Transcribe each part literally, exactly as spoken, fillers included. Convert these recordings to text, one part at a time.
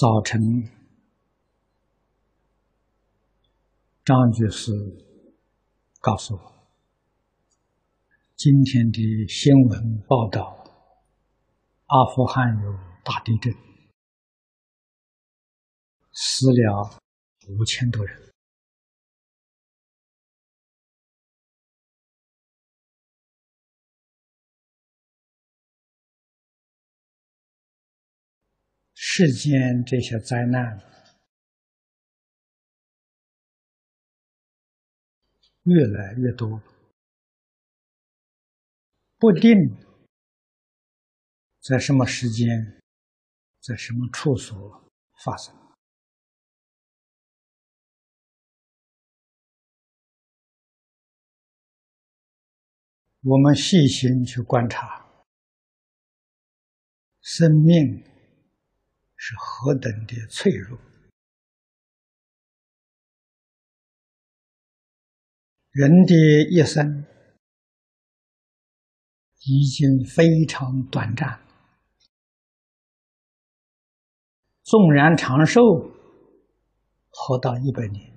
早晨，张居士告诉我，今天的新闻报道，阿富汗有大地震，死了五千多人。世间这些灾难越来越多，不定在什么时间，在什么处所发生。我们细心去观察，生命是何等的脆弱，人的一生已经非常短暂，纵然长寿活到一百年，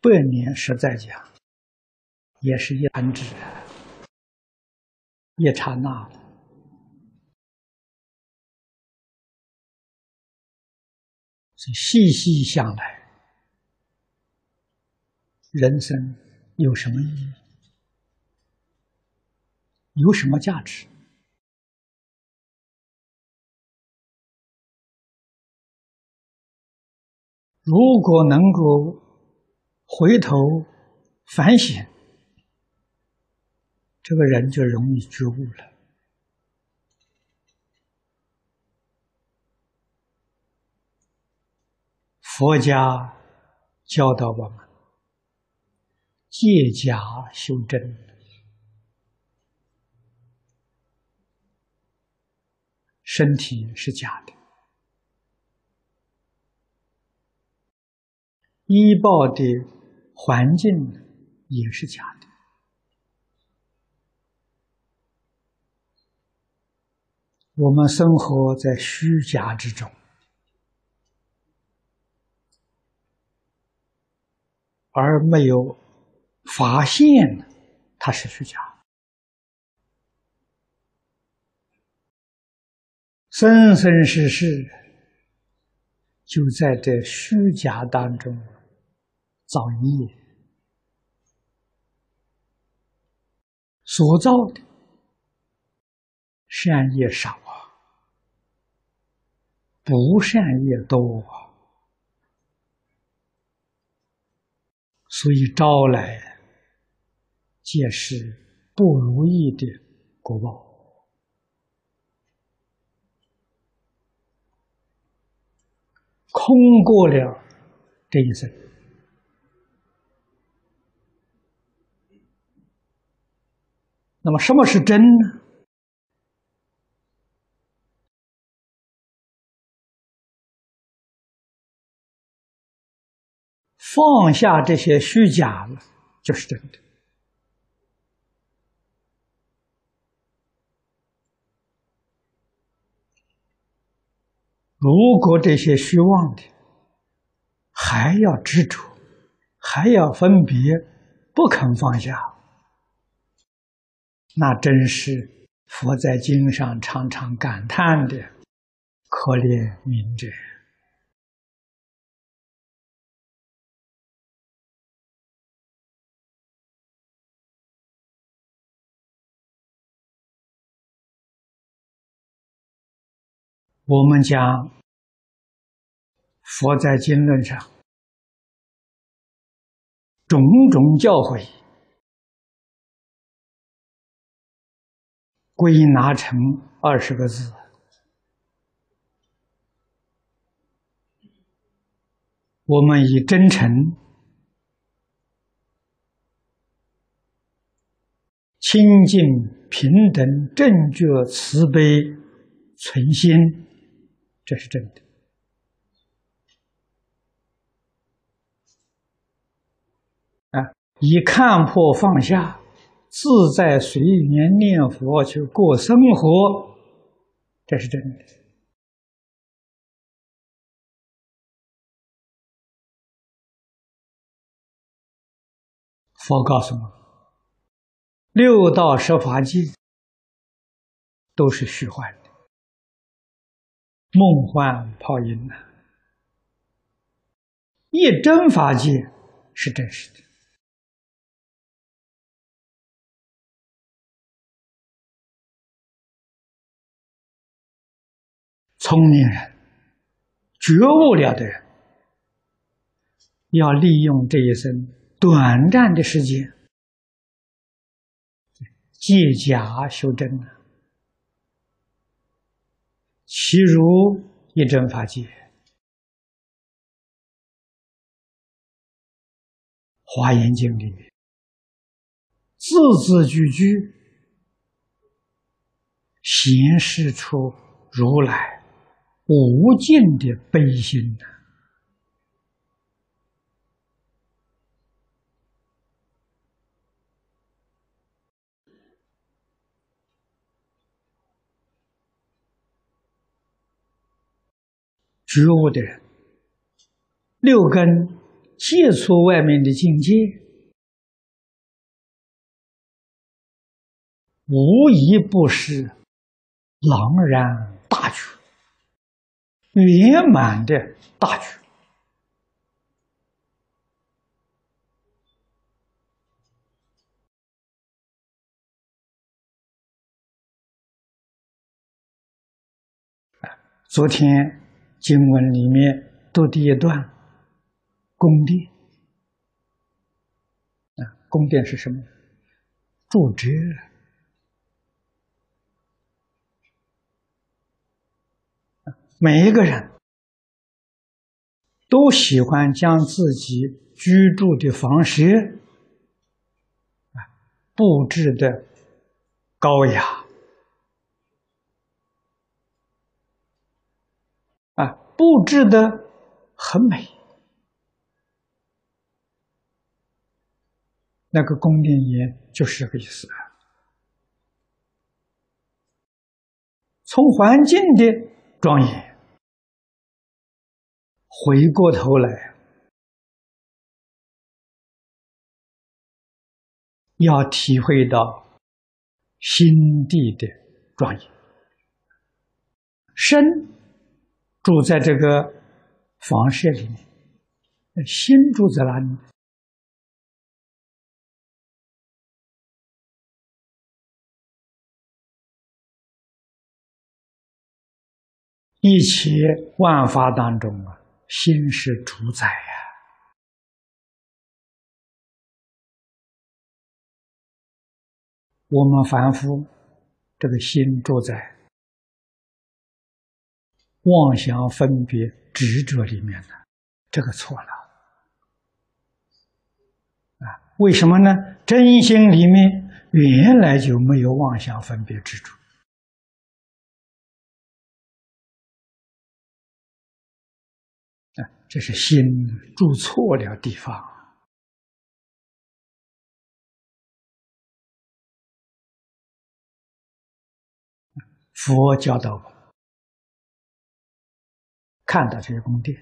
百年实在讲也是一弹指，一刹那了。细细想来，人生有什么意义？有什么价值？如果能够回头反省，这个人就容易觉悟了。佛家教导我们借假修真，身体是假的，依报的环境也是假的，我们生活在虚假之中，而没有发现它是虚假，生生世世就在这虚假当中造业，所造的善业少啊，不善业多啊，所以招来皆是不如意的果报。空过了这一生，那么什么是真呢？放下这些虚假了，就是真的。如果这些虚妄的还要执着，还要分别，不肯放下，那真是佛在经上常常感叹的可怜悯者。我们讲佛在经论上种种教诲，归纳成二十个字，我们以真诚、清净、平等、正觉、慈悲、存心，这是真的。啊，以看破放下，自在随缘念佛去过生活，这是真的。佛告诉我们，六道十法界都是虚幻的，梦幻泡影啊。一真法界是真实的。聪明人、觉悟了的人，要利用这一生短暂的时间，借假修真啊，其如一真法界，《华严经》里面，字字句句显示出如来无尽的悲心啊。觉悟的人，六根接触外面的境界，无一不是朗然大觉，圆满的大觉。昨天经文里面读第一段宫殿，宫殿是什么？住宅。每一个人都喜欢将自己居住的房舍布置的高雅啊，布置的很美，那个宫殿也就是这个意思啊。从环境的庄严，回过头来要体会到心地的庄严，身。住在这个房舍里面，心住在哪里？一切万法当中啊，心是主宰啊。我们凡夫这个心主宰妄想分别执着里面的，这个错了啊！为什么呢？真心里面原来就没有妄想分别执着，这是心住错了地方。佛教导我看到这些宫殿，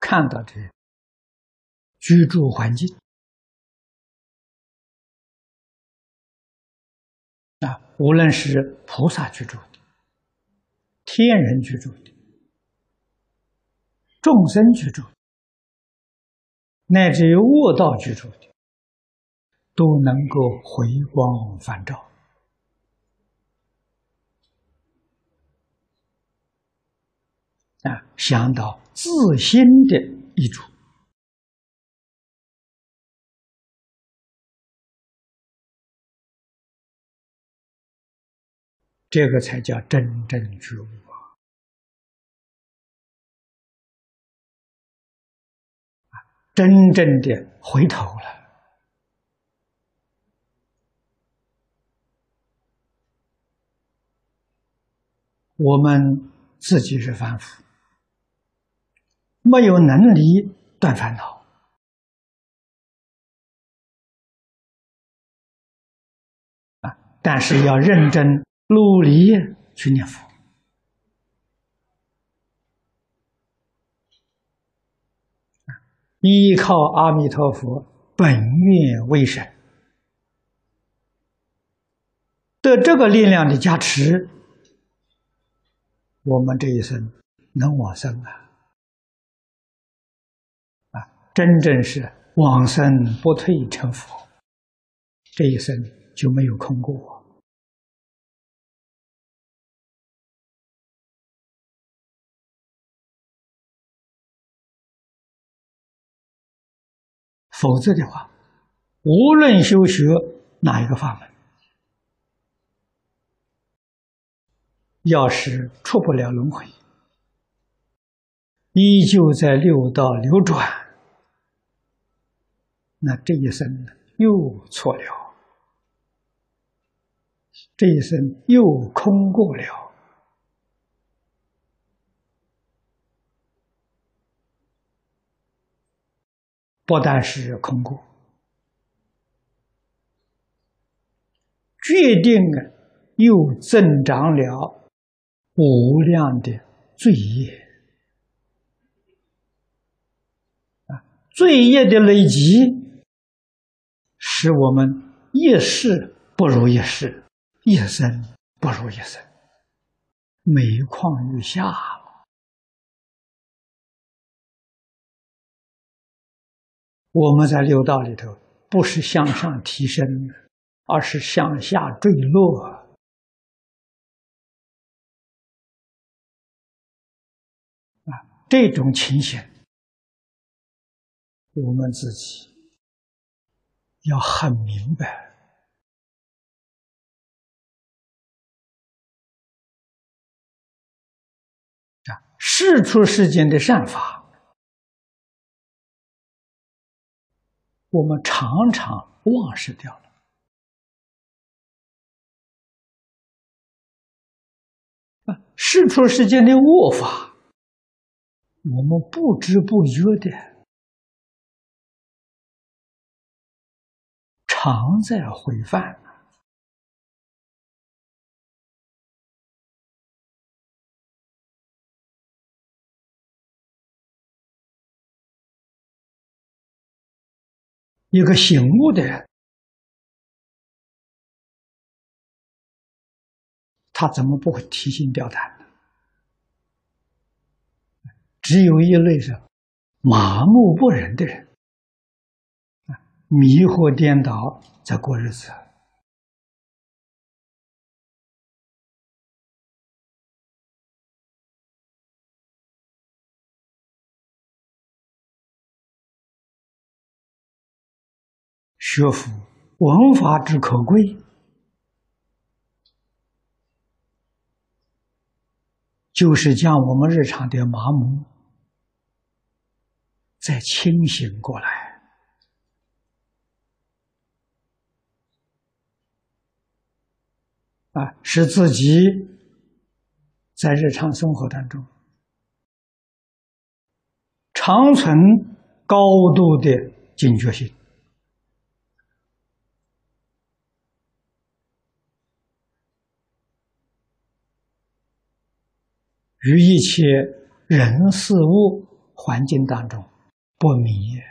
看到这些居住环境啊，无论是菩萨居住的、天人居住的、众生居住的，乃至于恶道居住的，都能够回光返照。啊，想到自心的益处，这个才叫真正觉悟啊！真正的回头了。我们自己是凡夫，没有能力断烦恼，但是要认真努力去念佛，依靠阿弥陀佛本愿为神，得这个力量的加持，我们这一生能往生啊！啊，真正是往生不退成佛，这一生就没有空过。否则的话，无论修学哪一个法门，要是出不了轮回，依旧在六道流转，那这一生又错了，这一生又空过了。不但是空过，决定又增长了无量的罪业。罪业的累积，使我们一世不如一世，一生不如一生，每况愈下了。我们在六道里头，不是向上提升，而是向下坠落。啊，这种情形，我们自己要很明白，啊，世出世间的善法，我们常常忘失掉了。啊，世出世间的恶法，我们不知不觉的常在回犯，一个醒悟的人，他怎么不会提心吊胆呢？只有一类是麻木不仁的人，迷惑颠倒在过日子，学佛闻法之可贵，就是将我们日常的麻木再清醒过来。啊，使自己在日常生活当中常存高度的警觉性，于一切人事物环境当中不迷也。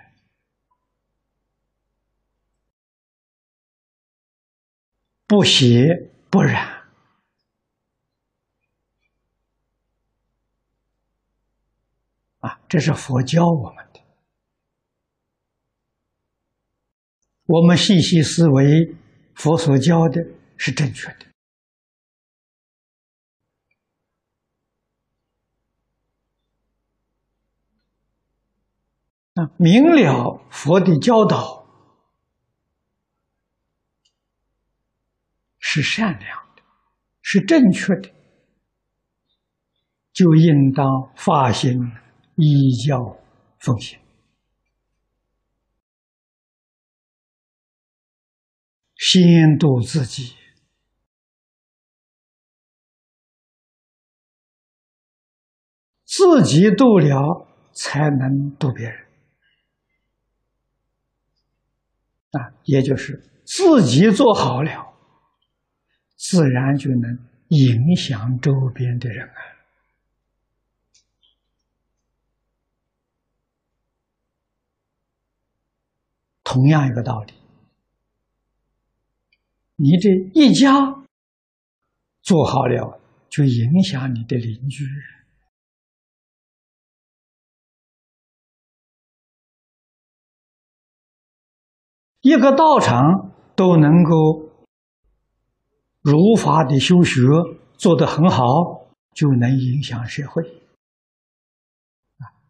不邪不染，啊，这是佛教我们的。我们细细思维，佛所教的是正确的。啊，明了佛的教导。是善良的，是正确的，就应当发心依教奉行，先度自己，自己度了，才能度别人。啊，也就是自己做好了，自然就能影响周边的人啊！同样一个道理，你这一家做好了，就影响你的邻居。一个道场都能够如法的修学做得很好，就能影响社会，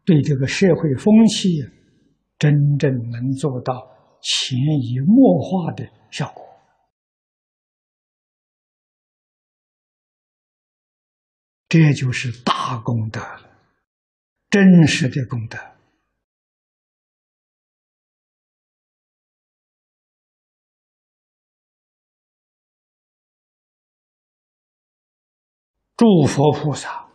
对这个社会风气真正能做到潜移默化的效果。这就是大功德了，真实的功德。诸佛菩萨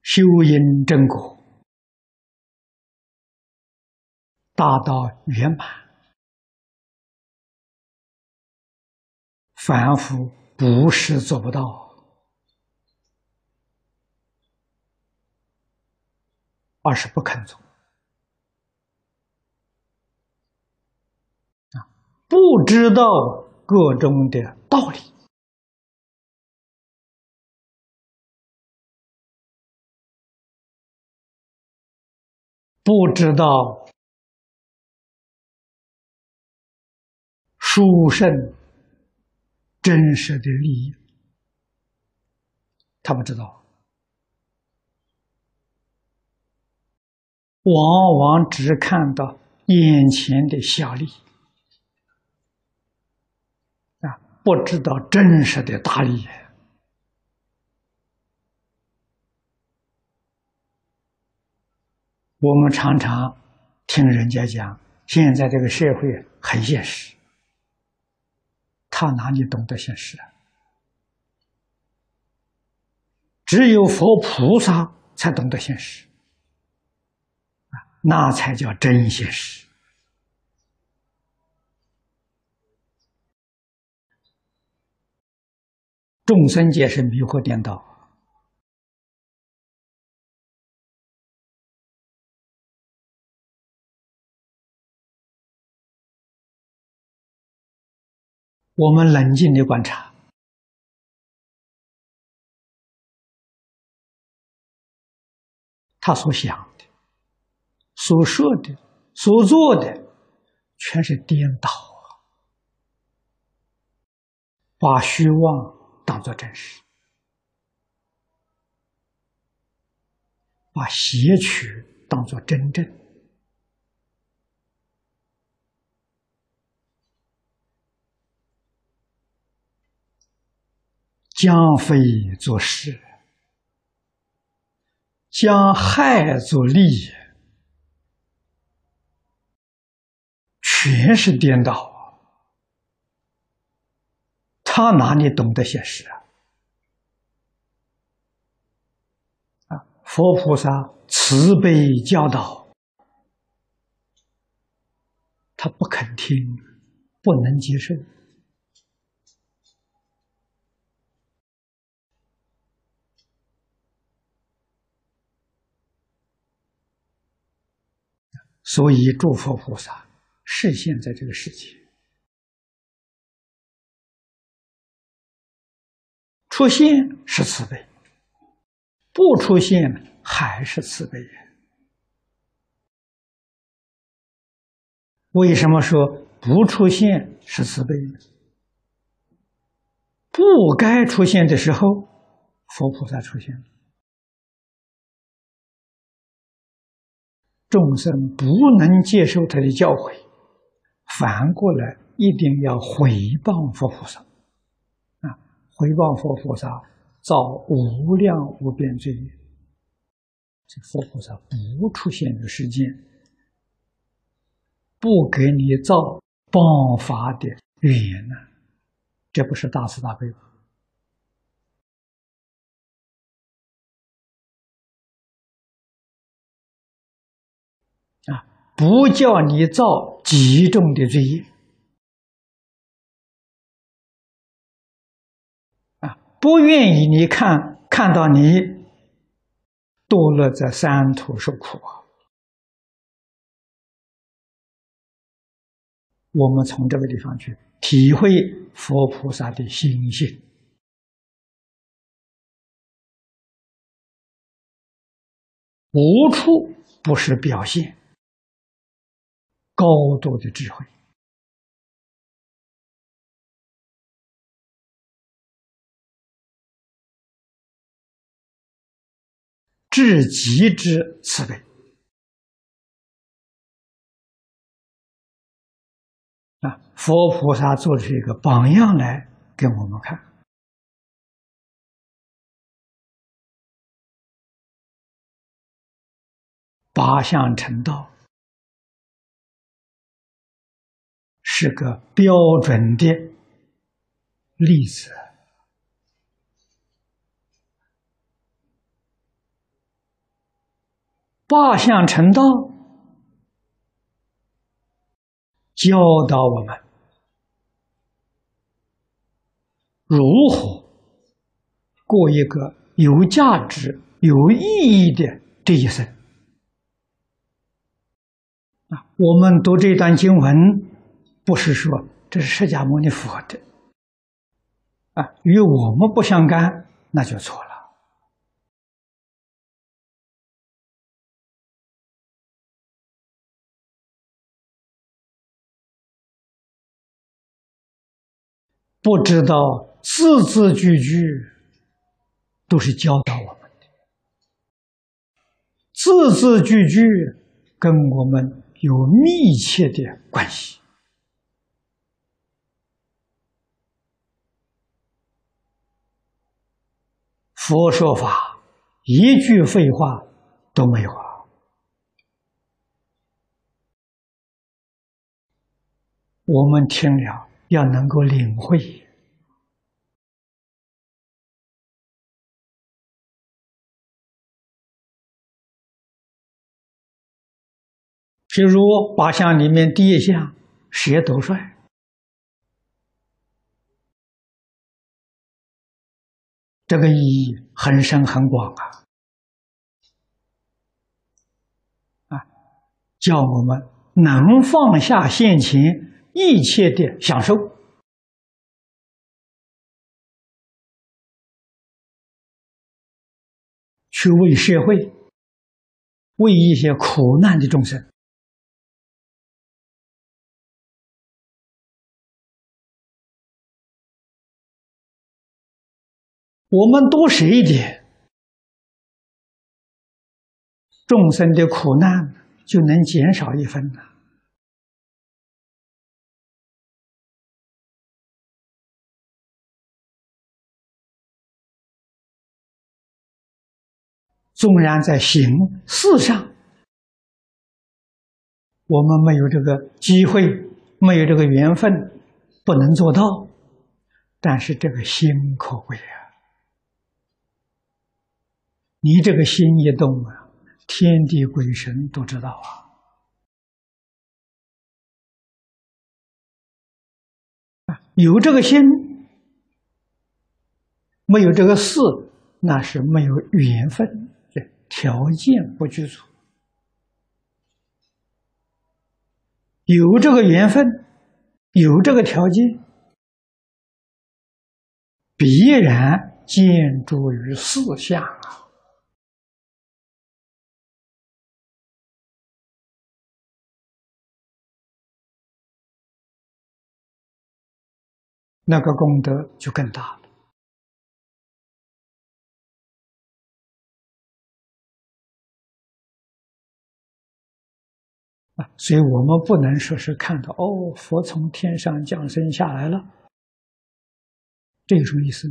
修因正果，大道圆满，凡夫不是做不到，而是不肯做。不知道各种的道理，不知道殊胜真实的利益，他不知道，往往只看到眼前的小利，不知道真实的大利益。我们常常听人家讲，现在这个社会很现实，他哪里懂得现实啊？只有佛菩萨才懂得现实，那才叫真现实。众生皆是迷惑颠倒，我们冷静地观察，他所想的、所说的、所做的，全是颠倒，把虚妄当作真实，把邪取当作真正，将非作是，将害作利，全是颠倒。他哪里懂得现实啊？啊，佛菩萨慈悲教导，他不肯听，不能接受。所以，诸佛菩萨示现在这个世界，出现是慈悲，不出现还是慈悲。为什么说不出现是慈悲呢？不该出现的时候，佛菩萨出现了，众生不能接受他的教诲，反过来一定要回谤佛菩萨。回谤佛菩萨，造无量无边罪业。这佛菩萨不出现于世间，不给你造谤法的语言呢，这不是大慈大悲吗？啊，不叫你造极重的罪业，不愿意你看看到你堕落在三途受苦啊！我们从这个地方去体会佛菩萨的心性，无处不是表现高度的智慧。至极之慈悲啊！佛菩萨做出一个榜样来给我们看，八相成道是个标准的例子。八相成道教导我们如何过一个有价值、有意义的这一生。我们读这段经文，不是说这是释迦牟尼佛的，啊，与我们不相干，那就错了。不知道字字句句都是教导我们的，字字句句跟我们有密切的关系。佛说法一句废话都没有啊！我们听了要能够领会，譬如八相里面第一相谁都帅，这个意义很深很广啊！啊，叫我们能放下现前一切的享受，去为社会、为一些苦难的众生，我们多舍一点，众生的苦难就能减少一分了。纵然在行事上，我们没有这个机会，没有这个缘分，不能做到，但是这个心可贵啊！你这个心一动啊，天地鬼神都知道啊！有这个心，没有这个事，那是没有缘分，条件不具足。有这个缘分，有这个条件，必然见诸于四相啊！那个功德就更大了。所以我们不能说是看到哦，佛从天上降生下来了，这有什么意思？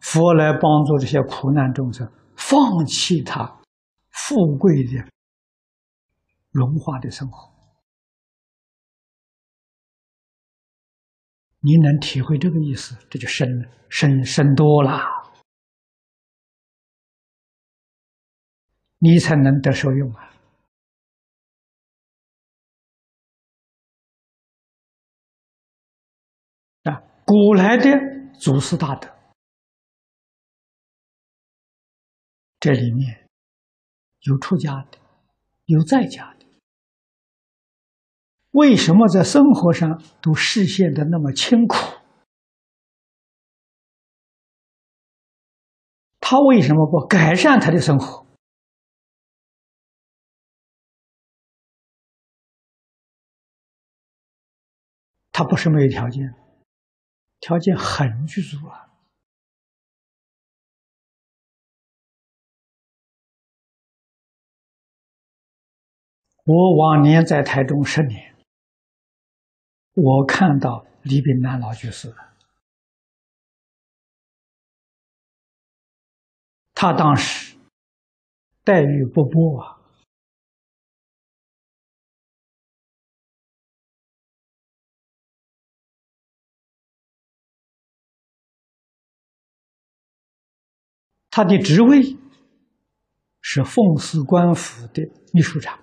佛来帮助这些苦难众生，放弃他富贵的荣华的生活，你能体会这个意思，这就深了，深深多了，你才能得受用啊！啊，古来的祖师大德，这里面有出家的，有在家的。为什么在生活上都实现得那么清苦？他为什么不改善他的生活？他不是没有条件，条件很具足啊。我往年在台中十年，我看到李炳南老居士，他当时待遇不薄啊，他的职位是奉祀官府的秘书长，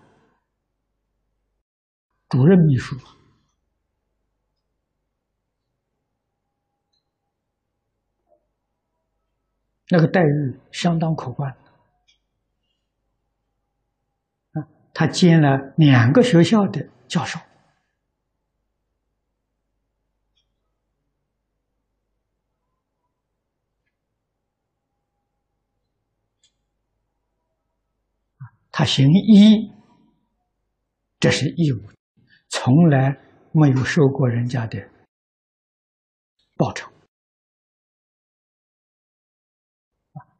主任秘书。那个待遇相当可观。他兼了两个学校的教授。他行医，这是义务，从来没有受过人家的报酬。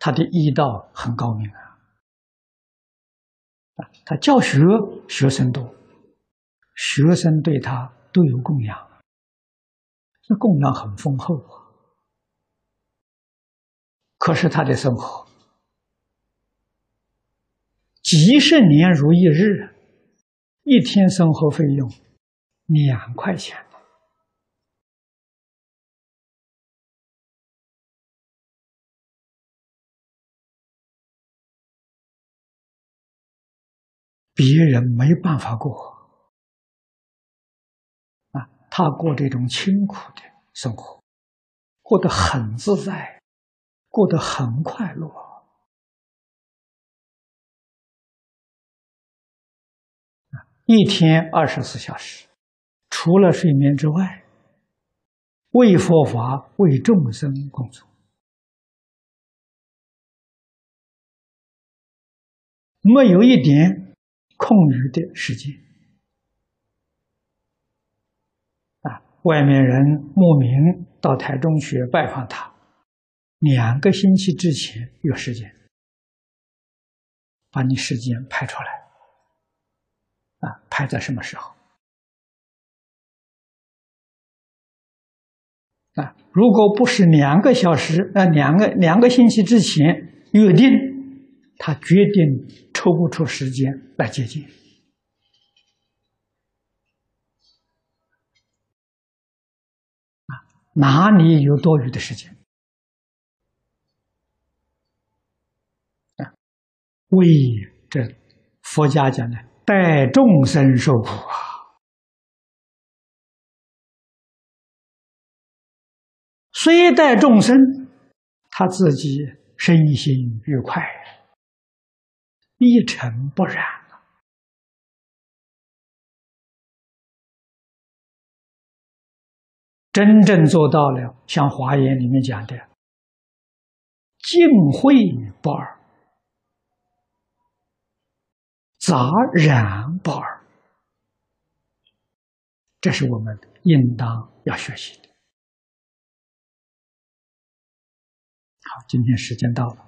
他的医道很高明啊！他教学，学生多，学生对他都有供养，那供养很丰厚啊。可是他的生活几十年如一日，一天生活费用两块钱。别人没办法过啊，他过这种清苦的生活，过得很自在，过得很快乐。一天二十四小时，除了睡眠之外，为佛法、为众生工作，没有一点空余的时间。啊，外面人慕名到台中去拜访他，两个星期之前有时间，把你时间排出来。啊，排在什么时候？啊，如果不是两个小时，呃，两个两个星期之前约定，他决定抽不出时间来接近。啊，哪里有多余的时间？啊，为这佛家讲的。代众生受苦啊！虽代众生，他自己身心愉快，一尘不染了。真正做到了，像华严里面讲的“净慧不二”。杂染不二，这是我们应当要学习的。好，今天时间到了。